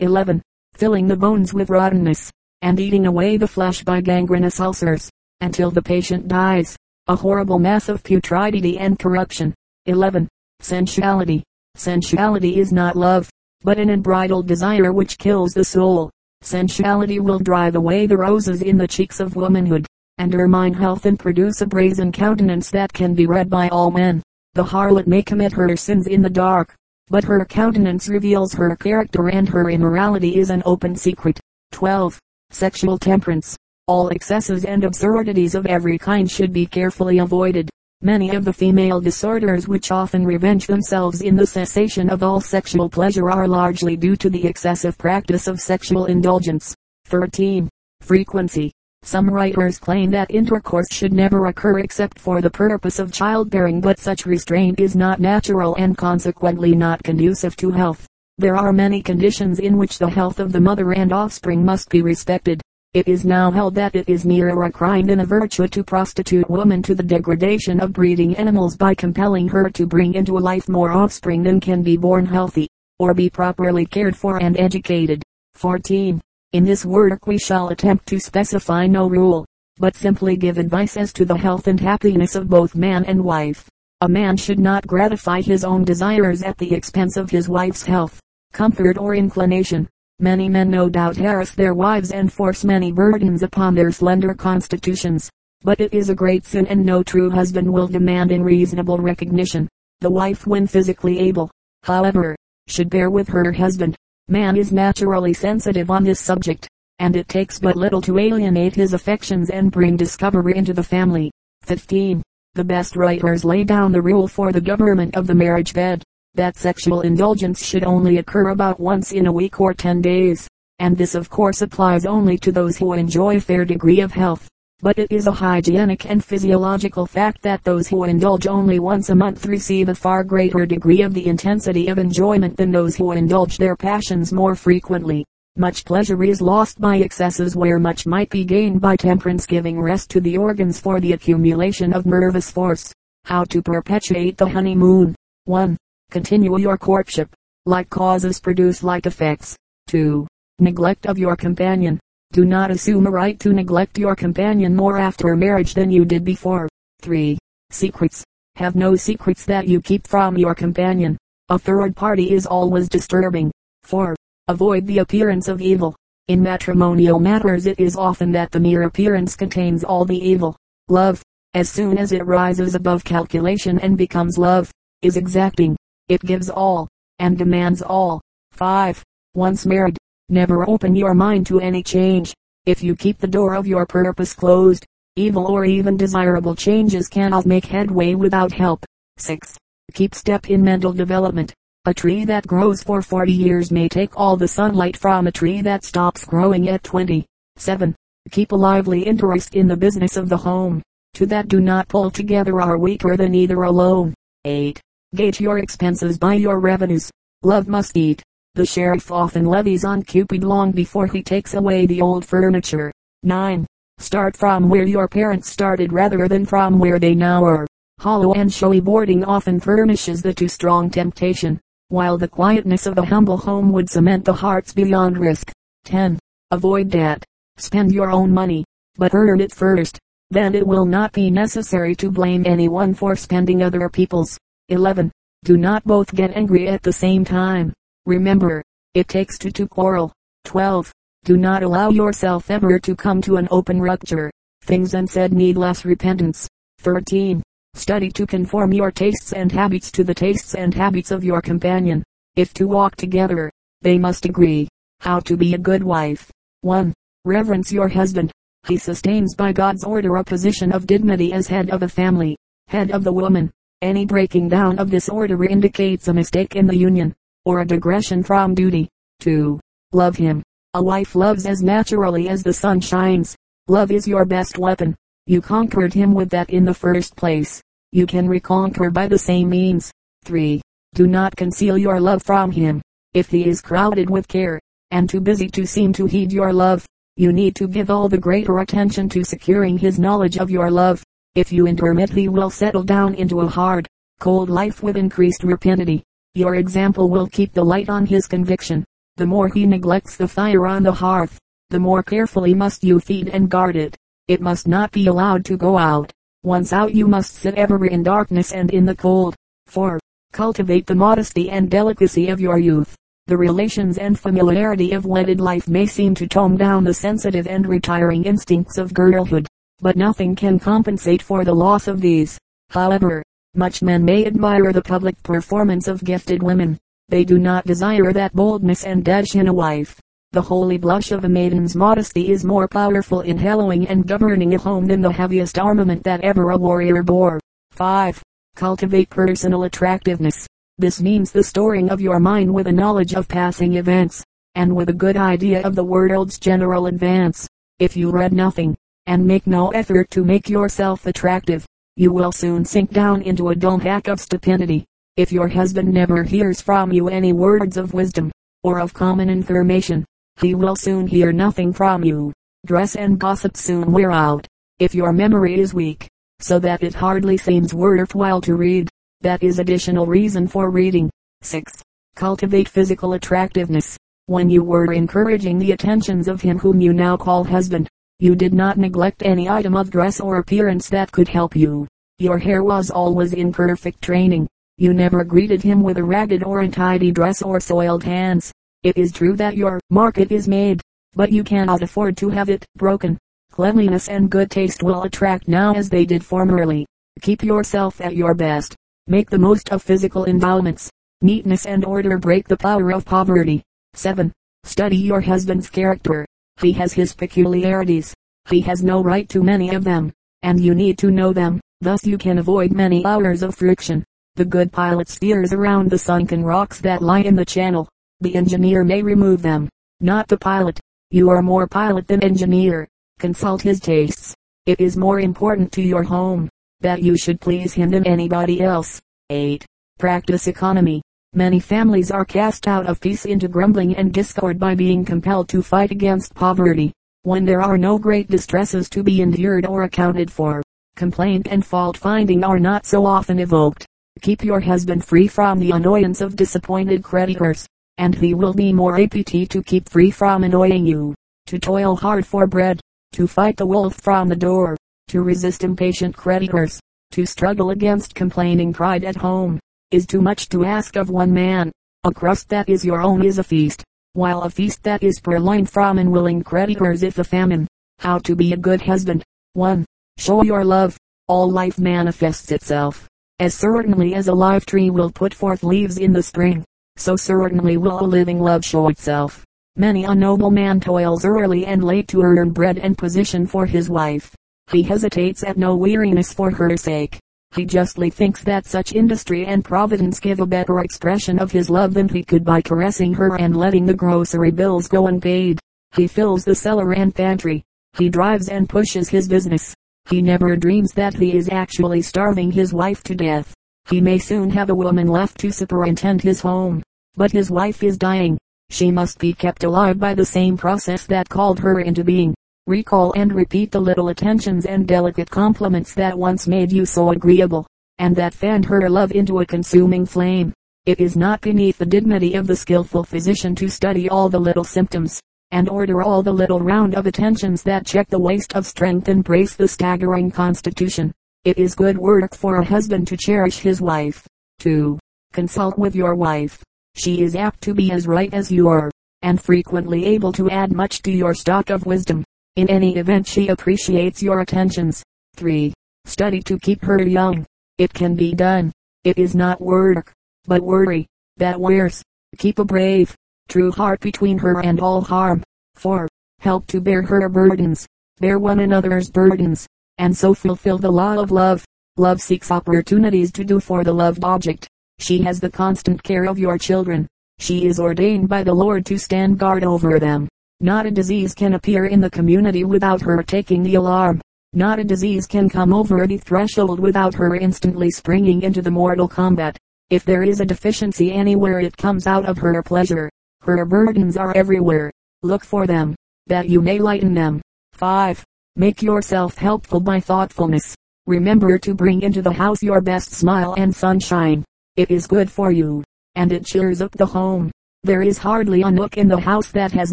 11. Filling the bones with rottenness, and eating away the flesh by gangrenous ulcers, until the patient dies, a horrible mass of putridity and corruption. 11. Sensuality. Sensuality is not love, but an unbridled desire which kills the soul. Sensuality will drive away the roses in the cheeks of womanhood, and ermine health, and produce a brazen countenance that can be read by all men. The harlot may commit her sins in the dark, but her countenance reveals her character, and her immorality is an open secret. 12. Sexual temperance. All excesses and absurdities of every kind should be carefully avoided. Many of the female disorders which often revenge themselves in the cessation of all sexual pleasure are largely due to the excessive practice of sexual indulgence. 13. Frequency. Some writers claim that intercourse should never occur except for the purpose of childbearing, but such restraint is not natural and consequently not conducive to health. There are many conditions in which the health of the mother and offspring must be respected. It is now held that it is nearer a crime than a virtue to prostitute woman to the degradation of breeding animals by compelling her to bring into life more offspring than can be born healthy, or be properly cared for and educated. 14. In this work we shall attempt to specify no rule, but simply give advice as to the health and happiness of both man and wife. A man should not gratify his own desires at the expense of his wife's health, comfort, or inclination. Many men no doubt harass their wives and force many burdens upon their slender constitutions, but it is a great sin, and no true husband will demand in reasonable recognition. The wife, when physically able, however, should bear with her husband. Man is naturally sensitive on this subject, and it takes but little to alienate his affections and bring discovery into the family. 15. The best writers lay down the rule for the government of the marriage bed, that sexual indulgence should only occur about once in a week or 10 days, and this of course applies only to those who enjoy a fair degree of health, but it is a hygienic and physiological fact that those who indulge only once a month receive a far greater degree of the intensity of enjoyment than those who indulge their passions more frequently. Much pleasure is lost by excesses where much might be gained by temperance, giving rest to the organs for the accumulation of nervous force. How to perpetuate the honeymoon. 1. Continue your courtship. Like causes produce like effects. 2. Neglect of your companion. Do not assume a right to neglect your companion more after marriage than you did before. 3. Secrets. Have no secrets that you keep from your companion. A third party is always disturbing. 4. Avoid the appearance of evil. In matrimonial matters it is often that the mere appearance contains all the evil. Love, as soon as it rises above calculation and becomes love, is exacting. It gives all, and demands all. 5. Once married, never open your mind to any change. If you keep the door of your purpose closed, evil or even desirable changes cannot make headway without help. 6. Keep step in mental development. A tree that grows for 40 years may take all the sunlight from a tree that stops growing at 20. 7. Keep a lively interest in the business of the home. To that do not pull together or weaker than either alone. 8. Gauge your expenses by your revenues. Love must eat. The sheriff often levies on Cupid long before he takes away the old furniture. 9. Start from where your parents started rather than from where they now are. Hollow and showy boarding often furnishes the too strong temptation, while the quietness of the humble home would cement the hearts beyond risk. 10. Avoid debt. Spend your own money, but earn it first. Then it will not be necessary to blame anyone for spending other people's. 11. Do not both get angry at the same time. Remember, it takes two to quarrel. 12. Do not allow yourself ever to come to an open rupture. Things unsaid need less repentance. 13. Study to conform your tastes and habits to the tastes and habits of your companion. If two walk together, they must agree. How to be a good wife. 1. Reverence your husband. He sustains by God's order a position of dignity as head of a family, head of the woman. Any breaking down of this order indicates a mistake in the union, or a digression from duty. 2. Love him. A wife loves as naturally as the sun shines. Love is your best weapon. You conquered him with that in the first place. You can reconquer by the same means. 3. Do not conceal your love from him. If he is crowded with care, and too busy to seem to heed your love, you need to give all the greater attention to securing his knowledge of your love. If you intermit, he will settle down into a hard, cold life with increased rapidity. Your example will keep the light on his conviction. the more he neglects the fire on the hearth, the more carefully must you feed and guard it. It must not be allowed to go out. Once out you must sit ever in darkness and in the cold. 4. Cultivate the modesty and delicacy of your youth. The relations and familiarity of wedded life may seem to tone down the sensitive and retiring instincts of girlhood, but nothing can compensate for the loss of these. However, much men may admire the public performance of gifted women. They do not desire that boldness and dash in a wife. The holy blush of a maiden's modesty is more powerful in hallowing and governing a home than the heaviest armament that ever a warrior bore. 5. Cultivate personal attractiveness. This means the storing of your mind with a knowledge of passing events, and with a good idea of the world's general advance. If you read nothing, and make no effort to make yourself attractive, you will soon sink down into a dull hack of stupidity. If your husband never hears from you any words of wisdom, or of common information, he will soon hear nothing from you. Dress and gossip soon wear out. If your memory is weak, so that it hardly seems worthwhile to read, that is additional reason for reading. 6. Cultivate physical attractiveness. When you were encouraging the attentions of him whom you now call husband, you did not neglect any item of dress or appearance that could help you. Your hair was always in perfect training. You never greeted him with a ragged or untidy dress or soiled hands. It is true that your market is made, but you cannot afford to have it broken. Cleanliness and good taste will attract now as they did formerly. Keep yourself at your best. Make the most of physical endowments. Neatness and order break the power of poverty. 7. Study your husband's character. He has his peculiarities. He has no right to many of them, and you need to know them. Thus you can avoid many hours of friction. The good pilot steers around the sunken rocks that lie in the channel. The engineer may remove them, not the pilot. You are more pilot than engineer. Consult his tastes. It is more important to your home that you should please him than anybody else. 8. Practice economy. Many families are cast out of peace into grumbling and discord by being compelled to fight against poverty, when there are no great distresses to be endured or accounted for. Complaint and fault-finding are not so often evoked. Keep your husband free from the annoyance of disappointed creditors, and he will be more apt to keep free from annoying you. To toil hard for bread, to fight the wolf from the door, to resist impatient creditors, to struggle against complaining pride at home, is too much to ask of one man. A crust that is your own is a feast, while a feast that is purloined from unwilling creditors is a famine. How to be a good husband. 1. Show your love. All life manifests itself. As certainly as a live tree will put forth leaves in the spring, so certainly will a living love show itself. Many a nobleman toils early and late to earn bread and position for his wife. He hesitates at no weariness for her sake. He justly thinks that such industry and providence give a better expression of his love than he could by caressing her and letting the grocery bills go unpaid. He fills the cellar and pantry. He drives and pushes his business. He never dreams that he is actually starving his wife to death. He may soon have a woman left to superintend his home, but his wife is dying. She must be kept alive by the same process that called her into being. Recall and repeat the little attentions and delicate compliments that once made you so agreeable, and that fanned her love into a consuming flame. It is not beneath the dignity of the skillful physician to study all the little symptoms, and order all the little round of attentions that check the waste of strength and brace the staggering constitution. It is good work for a husband to cherish his wife. 2. Consult with your wife. She is apt to be as right as you are, and frequently able to add much to your stock of wisdom. In any event she appreciates your attentions. 3. Study to keep her young. It can be done. It is not work, but worry, that wears. Keep a brave, true heart between her and all harm. 4. Help to bear her burdens. Bear one another's burdens, and so fulfill the law of love. Love seeks opportunities to do for the loved object. She has the constant care of your children. She is ordained by the Lord to stand guard over them. Not a disease can appear in the community without her taking the alarm. Not a disease can come over the threshold without her instantly springing into the mortal combat. If there is a deficiency anywhere it comes out of her pleasure. Her burdens are everywhere. Look for them, that you may lighten them. 5. Make yourself helpful by thoughtfulness. Remember to bring into the house your best smile and sunshine. It is good for you, and it cheers up the home. There is hardly a nook in the house that has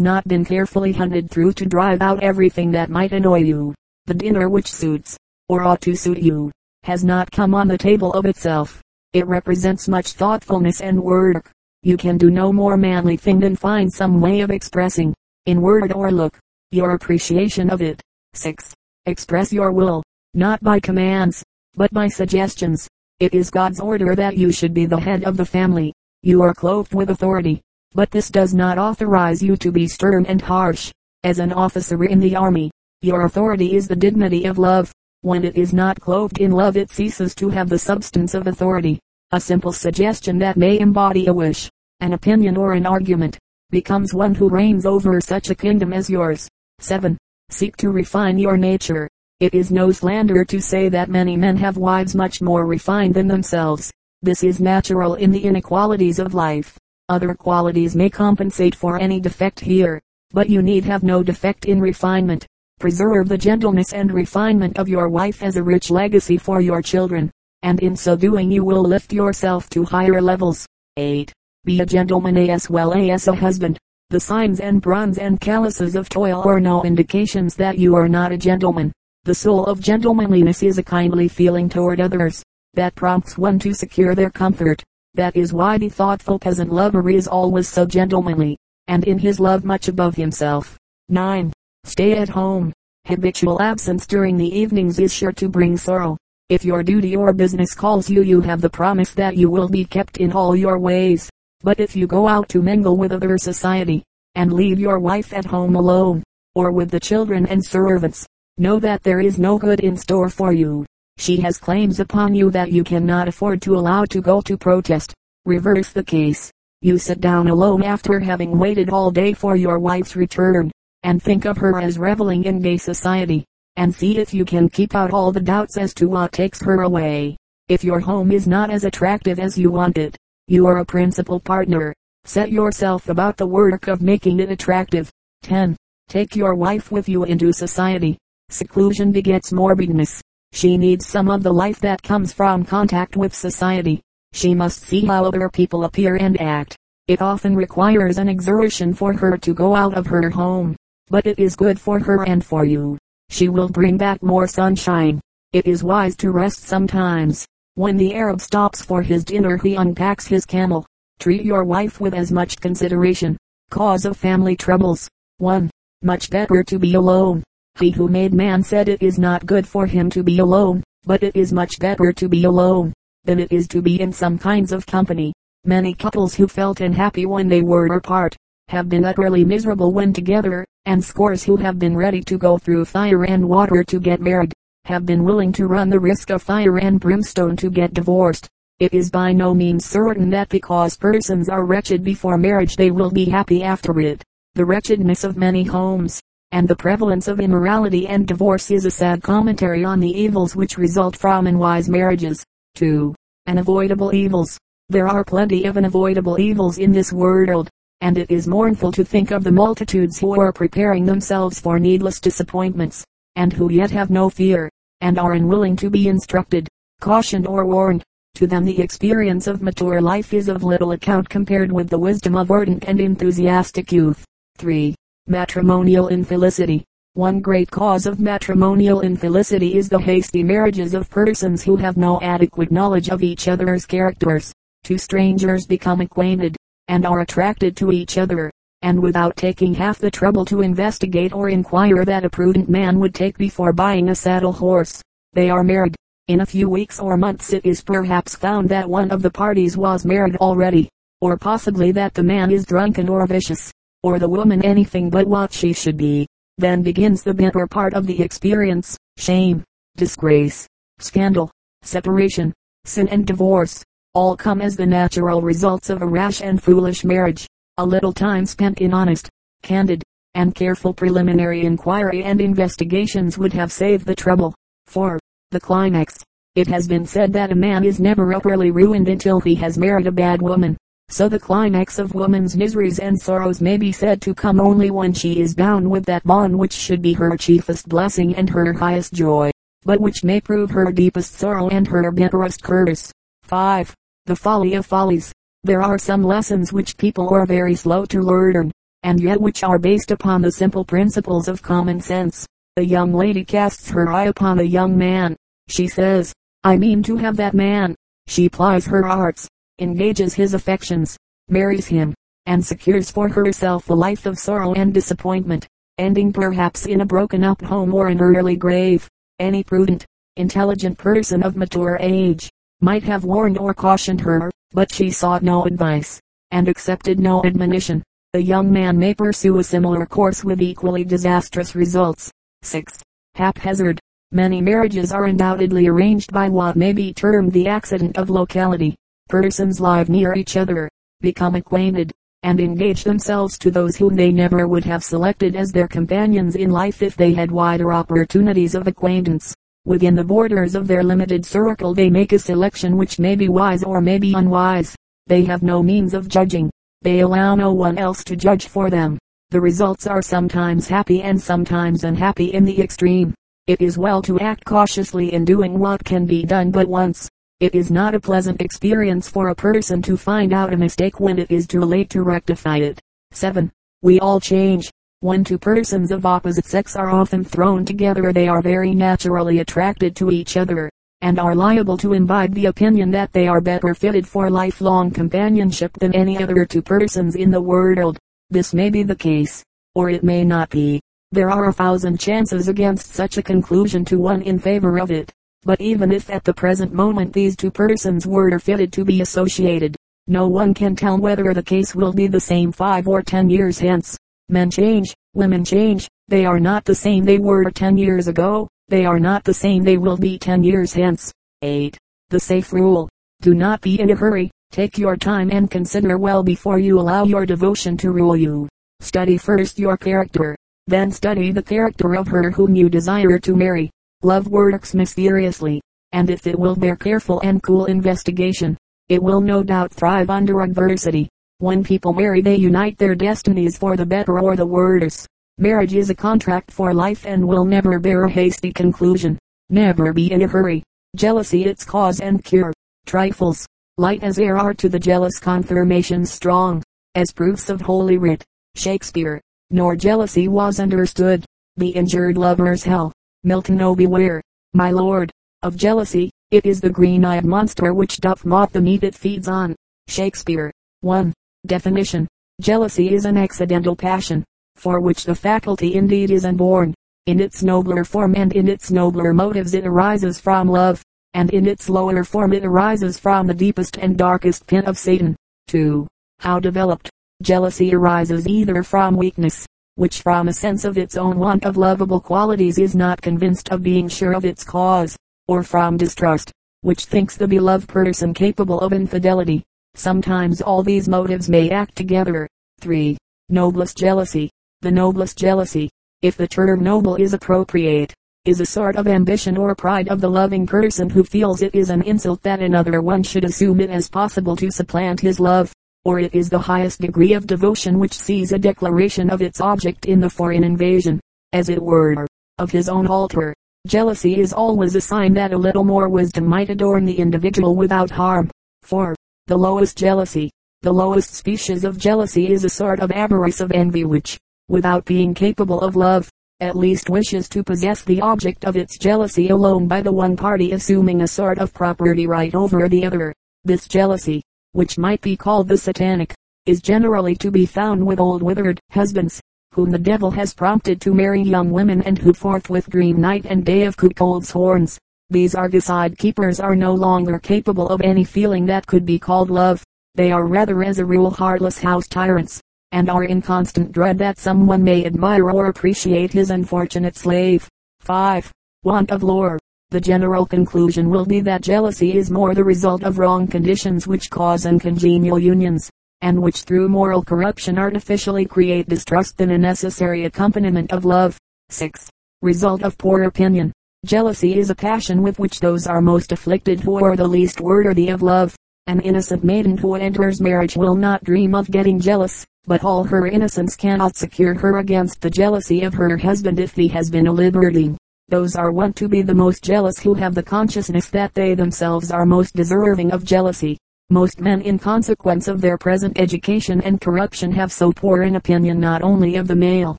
not been carefully hunted through to drive out everything that might annoy you. The dinner which suits, or ought to suit you, has not come on the table of itself. It represents much thoughtfulness and work. You can do no more manly thing than find some way of expressing, in word or look, your appreciation of it. 6. Express your will, not by commands, but by suggestions. It is God's order that you should be the head of the family. You are clothed with authority, but this does not authorize you to be stern and harsh. As an officer in the army, your authority is the dignity of love. When it is not clothed in love, it ceases to have the substance of authority. A simple suggestion that may embody a wish, an opinion or an argument, becomes one who reigns over such a kingdom as yours. 7. Seek to refine your nature. It is no slander to say that many men have wives much more refined than themselves. This is natural in the inequalities of life. Other qualities may compensate for any defect here, but you need have no defect in refinement. Preserve the gentleness and refinement of your wife as a rich legacy for your children, and in so doing you will lift yourself to higher levels. 8. Be a gentleman as well as a husband. The signs and bronze and calluses of toil are no indications that you are not a gentleman. The soul of gentlemanliness is a kindly feeling toward others, that prompts one to secure their comfort. That is why the thoughtful peasant lover is always so gentlemanly, and in his love much above himself. 9. Stay at home. Habitual absence during the evenings is sure to bring sorrow. If your duty or business calls you, you have the promise that you will be kept in all your ways. But if you go out to mingle with other society, and leave your wife at home alone, or with the children and servants, know that there is no good in store for you. She has claims upon you that you cannot afford to allow to go to protest. Reverse the case. You sit down alone after having waited all day for your wife's return, and think of her as reveling in gay society, and see if you can keep out all the doubts as to what takes her away. If your home is not as attractive as you want it, you are a principal partner. Set yourself about the work of making it attractive. 10. Take your wife with you into society. Seclusion begets morbidness. She needs some of the life that comes from contact with society. She must see how other people appear and act. It often requires an exertion for her to go out of her home, but it is good for her and for you. She will bring back more sunshine. It is wise to rest sometimes. When the Arab stops for his dinner, he unpacks his camel. Treat your wife with as much consideration. Cause of family troubles. 1. Much better to be alone. He who made man said it is not good for him to be alone, but it is much better to be alone than it is to be in some kinds of company. Many couples who felt unhappy when they were apart, have been utterly miserable when together, and scores who have been ready to go through fire and water to get married, have been willing to run the risk of fire and brimstone to get divorced. It is by no means certain that because persons are wretched before marriage they will be happy after it. The wretchedness of many homes, and the prevalence of immorality and divorce is a sad commentary on the evils which result from unwise marriages. 2. Unavoidable evils. There are plenty of unavoidable evils in this world, and it is mournful to think of the multitudes who are preparing themselves for needless disappointments, and who yet have no fear, and are unwilling to be instructed, cautioned or warned. To them the experience of mature life is of little account compared with the wisdom of ardent and enthusiastic youth. 3. Matrimonial infelicity. One great cause of matrimonial infelicity is the hasty marriages of persons who have no adequate knowledge of each other's characters. Two strangers become acquainted, and are attracted to each other, and without taking half the trouble to investigate or inquire that a prudent man would take before buying a saddle horse, they are married. In a few weeks or months it is perhaps found that one of the parties was married already, or possibly that the man is drunken or vicious, or the woman anything but what she should be. Then begins the bitter part of the experience: shame, disgrace, scandal, separation, sin and divorce, all come as the natural results of a rash and foolish marriage. A little time spent in honest, candid, and careful preliminary inquiry and investigations would have saved the trouble. 4. The climax. It has been said that a man is never utterly ruined until he has married a bad woman. So the climax of woman's miseries and sorrows may be said to come only when she is bound with that bond which should be her chiefest blessing and her highest joy, but which may prove her deepest sorrow and her bitterest curse. 5. The folly of follies. There are some lessons which people are very slow to learn, and yet which are based upon the simple principles of common sense. A young lady casts her eye upon a young man. She says, "I mean to have that man." She plies her arts, engages his affections, marries him, and secures for herself a life of sorrow and disappointment, ending perhaps in a broken-up home or an early grave. Any prudent, intelligent person of mature age might have warned or cautioned her, but she sought no advice, and accepted no admonition. A young man may pursue a similar course with equally disastrous results. 6. Haphazard. Many marriages are undoubtedly arranged by what may be termed the accident of locality. Persons live near each other, become acquainted, and engage themselves to those whom they never would have selected as their companions in life if they had wider opportunities of acquaintance. Within the borders of their limited circle they make a selection which may be wise or may be unwise. They have no means of judging. They allow no one else to judge for them. The results are sometimes happy and sometimes unhappy in the extreme. It is well to act cautiously in doing what can be done but once. It is not a pleasant experience for a person to find out a mistake when it is too late to rectify it. 7. We all change. When two persons of opposite sex are often thrown together they are very naturally attracted to each other, and are liable to imbibe the opinion that they are better fitted for lifelong companionship than any other two persons in the world. This may be the case, or it may not be. There are 1,000 chances against such a conclusion to one in favor of it. But even if at the present moment these two persons were fitted to be associated, no one can tell whether the case will be the same 5 or 10 years hence. Men change, women change, they are not the same they were 10 years ago, they are not the same they will be 10 years hence. 8. The safe rule. Do not be in a hurry, take your time and consider well before you allow your devotion to rule you. Study first your character, then study the character of her whom you desire to marry. Love works mysteriously, and if it will bear careful and cool investigation, it will no doubt thrive under adversity. When people marry they unite their destinies for the better or the worse. Marriage is a contract for life and will never bear a hasty conclusion. Never be in a hurry. Jealousy its cause and cure. Trifles, light as air, are to the jealous confirmations strong, as proofs of Holy Writ. Shakespeare. Nor jealousy was understood. The injured lover's hell. Milton. Oh, beware, my lord, of jealousy, it is the green-eyed monster which doth mock the meat it feeds on. Shakespeare. 1. Definition. Jealousy is an accidental passion, for which the faculty indeed is unborn. In its nobler form and in its nobler motives it arises from love, and in its lower form it arises from the deepest and darkest pit of Satan. 2. How developed. Jealousy arises either from weakness, which from a sense of its own want of lovable qualities is not convinced of being sure of its cause, or from distrust, which thinks the beloved person capable of infidelity. Sometimes all these motives may act together. 3. Noblest jealousy. The noblest jealousy, if the term noble is appropriate, is a sort of ambition or pride of the loving person who feels it is an insult that another one should assume it as possible to supplant his love, or it is the highest degree of devotion which sees a declaration of its object in the foreign invasion, as it were, of his own altar. Jealousy is always a sign that a little more wisdom might adorn the individual without harm. 4. The lowest jealousy. The lowest species of jealousy is a sort of avarice of envy which, without being capable of love, at least wishes to possess the object of its jealousy alone by the one party assuming a sort of property right over the other. This jealousy, which might be called the satanic, is generally to be found with old withered husbands, whom the devil has prompted to marry young women and who forthwith dream night and day of cuckolds' horns. These argoside keepers are no longer capable of any feeling that could be called love. They are rather as a rule heartless house tyrants, and are in constant dread that someone may admire or appreciate his unfortunate slave. 5. Want of lore. The general conclusion will be that jealousy is more the result of wrong conditions which cause uncongenial unions, and which through moral corruption artificially create distrust, than a necessary accompaniment of love. 6. Result of poor opinion. Jealousy is a passion with which those are most afflicted who are the least worthy of love. An innocent maiden who enters marriage will not dream of getting jealous, but all her innocence cannot secure her against the jealousy of her husband if he has been a libertine. Those are wont to be the most jealous who have the consciousness that they themselves are most deserving of jealousy. Most men in consequence of their present education and corruption have so poor an opinion not only of the male,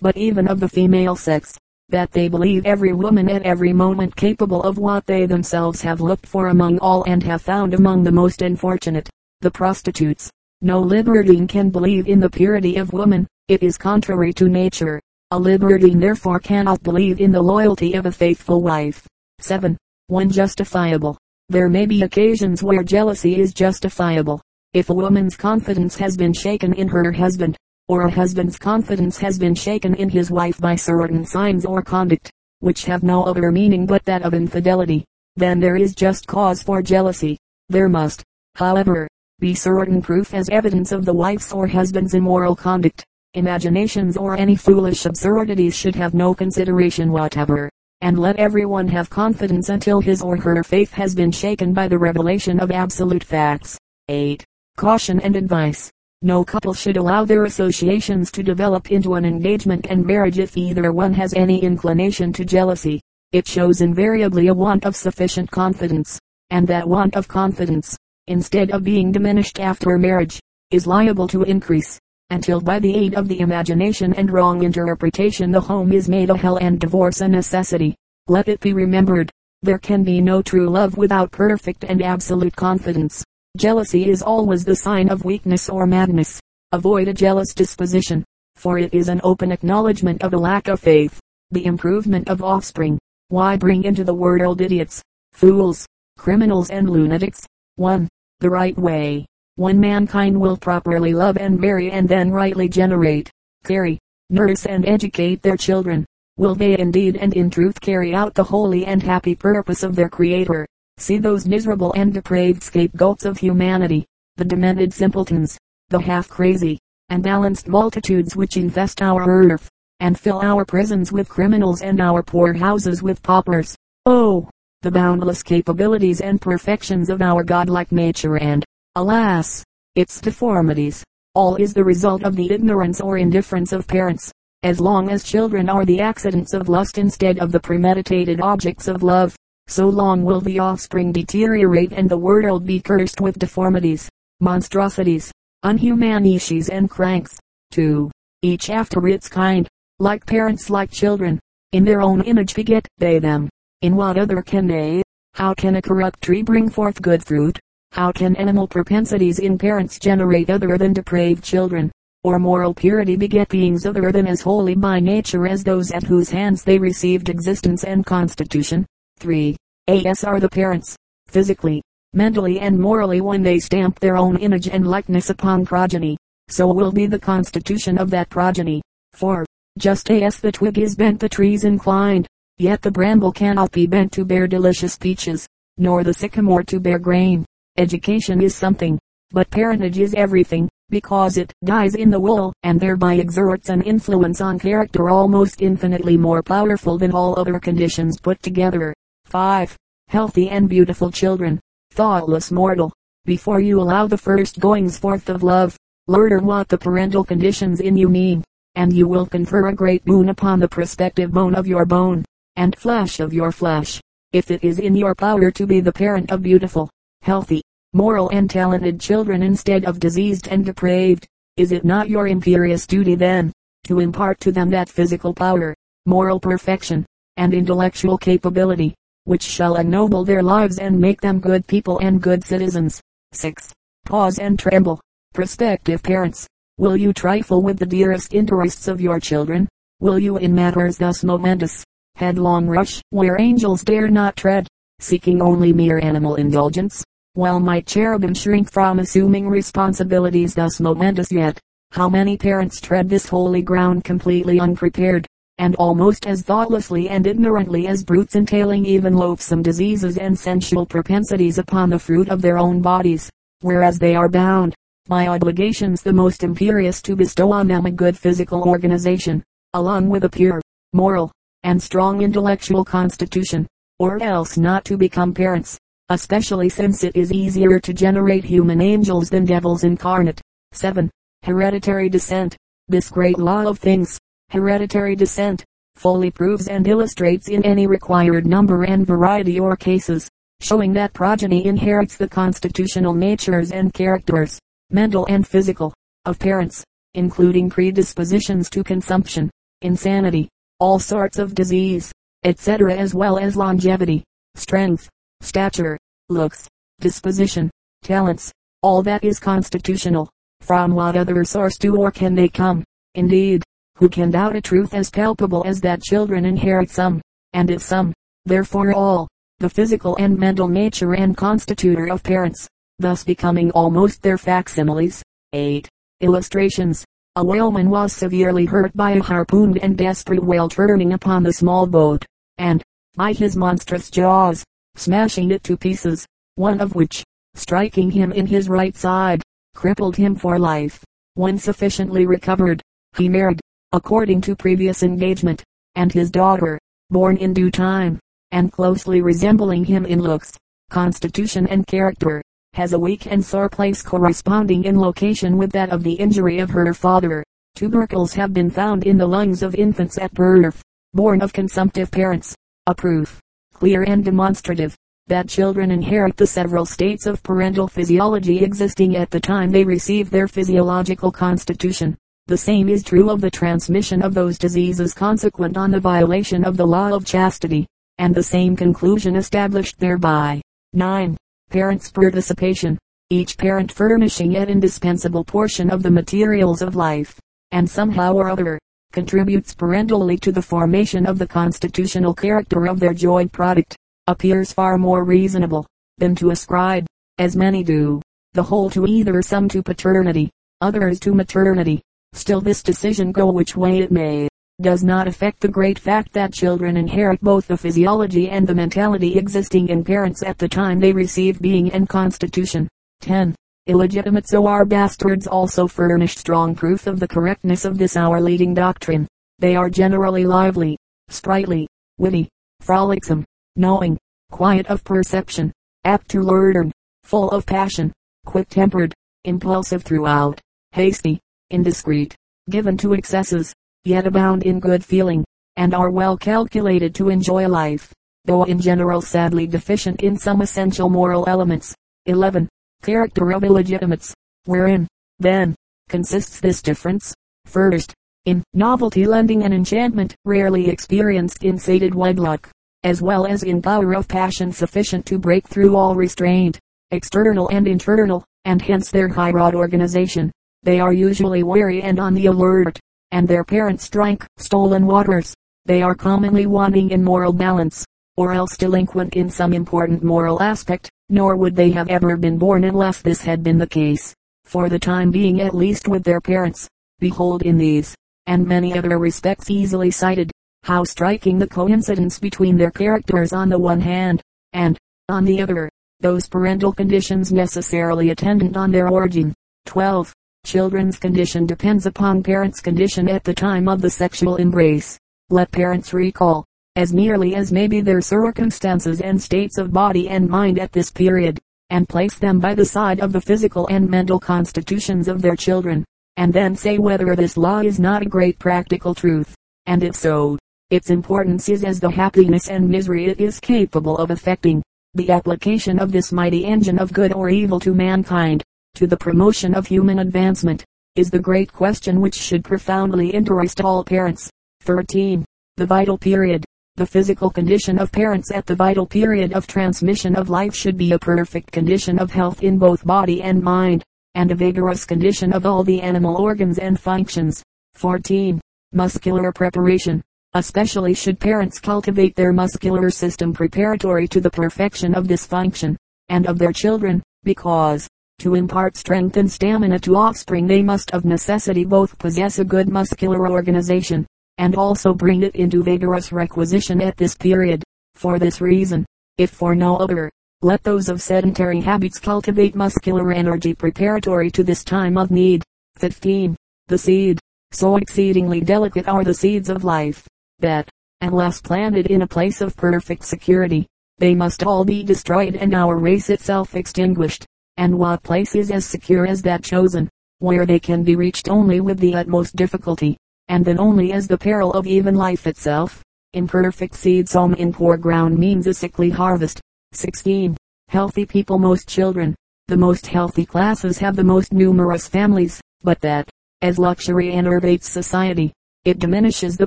but even of the female sex, that they believe every woman at every moment capable of what they themselves have looked for among all and have found among the most unfortunate, the prostitutes. No libertine can believe in the purity of woman, it is contrary to nature. A libertine therefore cannot believe in the loyalty of a faithful wife. 7. 1. Justifiable. There may be occasions where jealousy is justifiable. If a woman's confidence has been shaken in her husband, or a husband's confidence has been shaken in his wife by certain signs or conduct, which have no other meaning but that of infidelity, then there is just cause for jealousy. There must, however, be certain proof as evidence of the wife's or husband's immoral conduct. Imaginations or any foolish absurdities should have no consideration whatever, and let everyone have confidence until his or her faith has been shaken by the revelation of absolute facts. 8. Caution and advice. No couple should allow their associations to develop into an engagement and marriage if either one has any inclination to jealousy. It shows invariably a want of sufficient confidence, and that want of confidence, instead of being diminished after marriage, is liable to increase, until by the aid of the imagination and wrong interpretation the home is made a hell and divorce a necessity. Let it be remembered, there can be no true love without perfect and absolute confidence. Jealousy is always the sign of weakness or madness. Avoid a jealous disposition, for it is an open acknowledgment of a lack of faith. The improvement of offspring. Why bring into the world idiots, fools, criminals and lunatics? 1. The right way. When mankind will properly love and marry and then rightly generate, carry, nurse and educate their children, will they indeed and in truth carry out the holy and happy purpose of their Creator. See those miserable and depraved scapegoats of humanity, the demented simpletons, the half-crazy, unbalanced multitudes which infest our earth, and fill our prisons with criminals and our poor houses with paupers. Oh! The boundless capabilities and perfections of our godlike nature and, alas, its deformities. All is the result of the ignorance or indifference of parents. As long as children are the accidents of lust instead of the premeditated objects of love, so long will the offspring deteriorate and the world be cursed with deformities, monstrosities, unhuman issues and cranks. 2. Each after its kind, like parents like children, in their own image beget they them. In what other can they? How can a corrupt tree bring forth good fruit? How can animal propensities in parents generate other than depraved children? Or moral purity beget beings other than as holy by nature as those at whose hands they received existence and constitution? 3. As are the parents, physically, mentally and morally when they stamp their own image and likeness upon progeny, so will be the constitution of that progeny. 4. Just as the twig is bent the tree's inclined. Yet the bramble cannot be bent to bear delicious peaches, nor the sycamore to bear grain. Education is something, but parentage is everything, because it dies in the wool, and thereby exerts an influence on character almost infinitely more powerful than all other conditions put together. 5. Healthy and beautiful children. Thoughtless mortal, before you allow the first goings forth of love, learn what the parental conditions in you mean, and you will confer a great boon upon the prospective bone of your bone, and flesh of your flesh, if it is in your power to be the parent of beautiful, healthy, moral and talented children instead of diseased and depraved. Is it not your imperious duty then, to impart to them that physical power, moral perfection, and intellectual capability, which shall ennoble their lives and make them good people and good citizens? 6. Pause and tremble. Prospective parents, will you trifle with the dearest interests of your children? Will you in matters thus momentous, headlong rush where angels dare not tread, seeking only mere animal indulgence? Well might cherubim shrink from assuming responsibilities thus momentous, yet how many parents tread this holy ground completely unprepared, and almost as thoughtlessly and ignorantly as brutes, entailing even loathsome diseases and sensual propensities upon the fruit of their own bodies, whereas they are bound, by obligations the most imperious, to bestow on them a good physical organization, along with a pure, moral, and strong intellectual constitution, or else not to become parents, especially since it is easier to generate human angels than devils incarnate. 7. Hereditary descent. This great law of things, hereditary descent, fully proves and illustrates in any required number and variety or cases, showing that progeny inherits the constitutional natures and characters, mental and physical, of parents, including predispositions to consumption, insanity, all sorts of disease, etc., as well as longevity, strength, stature, looks, disposition, talents, all that is constitutional. From what other source do or can they come? Indeed, who can doubt a truth as palpable as that children inherit some, and if some, therefore all, the physical and mental nature and constitutor of parents, thus becoming almost their facsimiles? 8. Illustrations. A whaleman was severely hurt by a harpooned and desperate whale turning upon the small boat, and, by his monstrous jaws, smashing it to pieces, one of which, striking him in his right side, crippled him for life. When sufficiently recovered, he married, according to previous engagement, and his daughter, born in due time, and closely resembling him in looks, constitution and character, has a weak and sore place corresponding in location with that of the injury of her father. Tubercles have been found in the lungs of infants at birth, born of consumptive parents, a proof, clear and demonstrative, that children inherit the several states of parental physiology existing at the time they receive their physiological constitution. The same is true of the transmission of those diseases consequent on the violation of the law of chastity, and the same conclusion established thereby. 9. Parents' participation. Each parent furnishing an indispensable portion of the materials of life, and somehow or other, contributes parentally to the formation of the constitutional character of their joint product, appears far more reasonable, than to ascribe, as many do, the whole to either, some to paternity, others to maternity. Still, this decision, go which way it may, does not affect the great fact that children inherit both the physiology and the mentality existing in parents at the time they receive being and constitution. 10. Illegitimate. So our bastards also furnish strong proof of the correctness of this our leading doctrine. They are generally lively, sprightly, witty, frolicsome, knowing, quiet of perception, apt to learn, full of passion, quick-tempered, impulsive throughout, hasty, indiscreet, given to excesses, yet abound in good feeling, and are well calculated to enjoy life, though in general sadly deficient in some essential moral elements. 11. Character of illegitimates. Wherein, then, consists this difference? First, in novelty, lending an enchantment rarely experienced in sated wedlock, as well as in power of passion sufficient to break through all restraint, external and internal, and hence their high-wrought organization. They are usually wary and on the alert, and their parents drank stolen waters. They are commonly wanting in moral balance, or else delinquent in some important moral aspect, nor would they have ever been born unless this had been the case, for the time being at least, with their parents. Behold, in these, and many other respects easily cited, how striking the coincidence between their characters on the one hand, and, on the other, those parental conditions necessarily attendant on their origin. 12. Children's condition depends upon parents' condition at the time of the sexual embrace. Let parents recall, as nearly as may be, their circumstances and states of body and mind at this period, and place them by the side of the physical and mental constitutions of their children, and then say whether this law is not a great practical truth, and if so, its importance is as the happiness and misery it is capable of affecting, the application of this mighty engine of good or evil to mankind, to the promotion of human advancement, is the great question which should profoundly interest all parents. 13. The vital period. The physical condition of parents at the vital period of transmission of life should be a perfect condition of health in both body and mind, and a vigorous condition of all the animal organs and functions. 14. Muscular preparation. Especially should parents cultivate their muscular system preparatory to the perfection of this function, and of their children, because, to impart strength and stamina to offspring, they must of necessity both possess a good muscular organization, and also bring it into vigorous requisition at this period. For this reason, if for no other, let those of sedentary habits cultivate muscular energy preparatory to this time of need. 15. The seed. So exceedingly delicate are the seeds of life, that, unless planted in a place of perfect security, they must all be destroyed and our race itself extinguished. And what place is as secure as that chosen, where they can be reached only with the utmost difficulty, and then only as the peril of even life itself? Imperfect seed sown in poor ground means a sickly harvest, 16. Healthy people. Most children, the most healthy classes, have the most numerous families, but that, as luxury enervates society, it diminishes the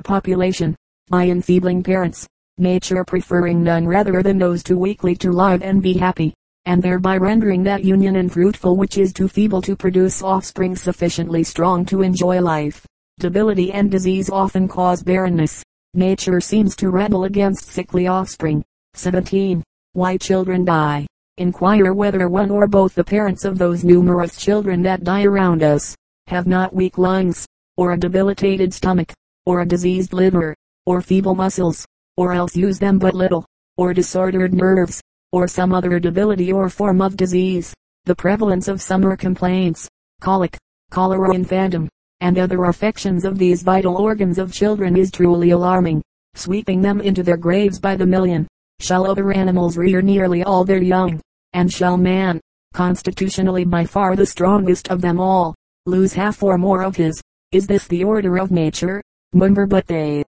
population, by enfeebling parents, nature preferring none rather than those too weakly to live and be happy, and thereby rendering that union unfruitful which is too feeble to produce offspring sufficiently strong to enjoy life. Debility and disease often cause barrenness. Nature seems to rebel against sickly offspring. 17. Why children die. Inquire whether one or both the parents of those numerous children that die around us, have not weak lungs, or a debilitated stomach, or a diseased liver, or feeble muscles, or else use them but little, or disordered nerves, or some other debility or form of disease. The prevalence of summer complaints, colic, cholera infantum, and other affections of these vital organs of children is truly alarming, sweeping them into their graves by the million. Shall other animals rear nearly all their young, and shall man, constitutionally by far the strongest of them all, lose half or more of his? Is this the order of nature? Remember, but they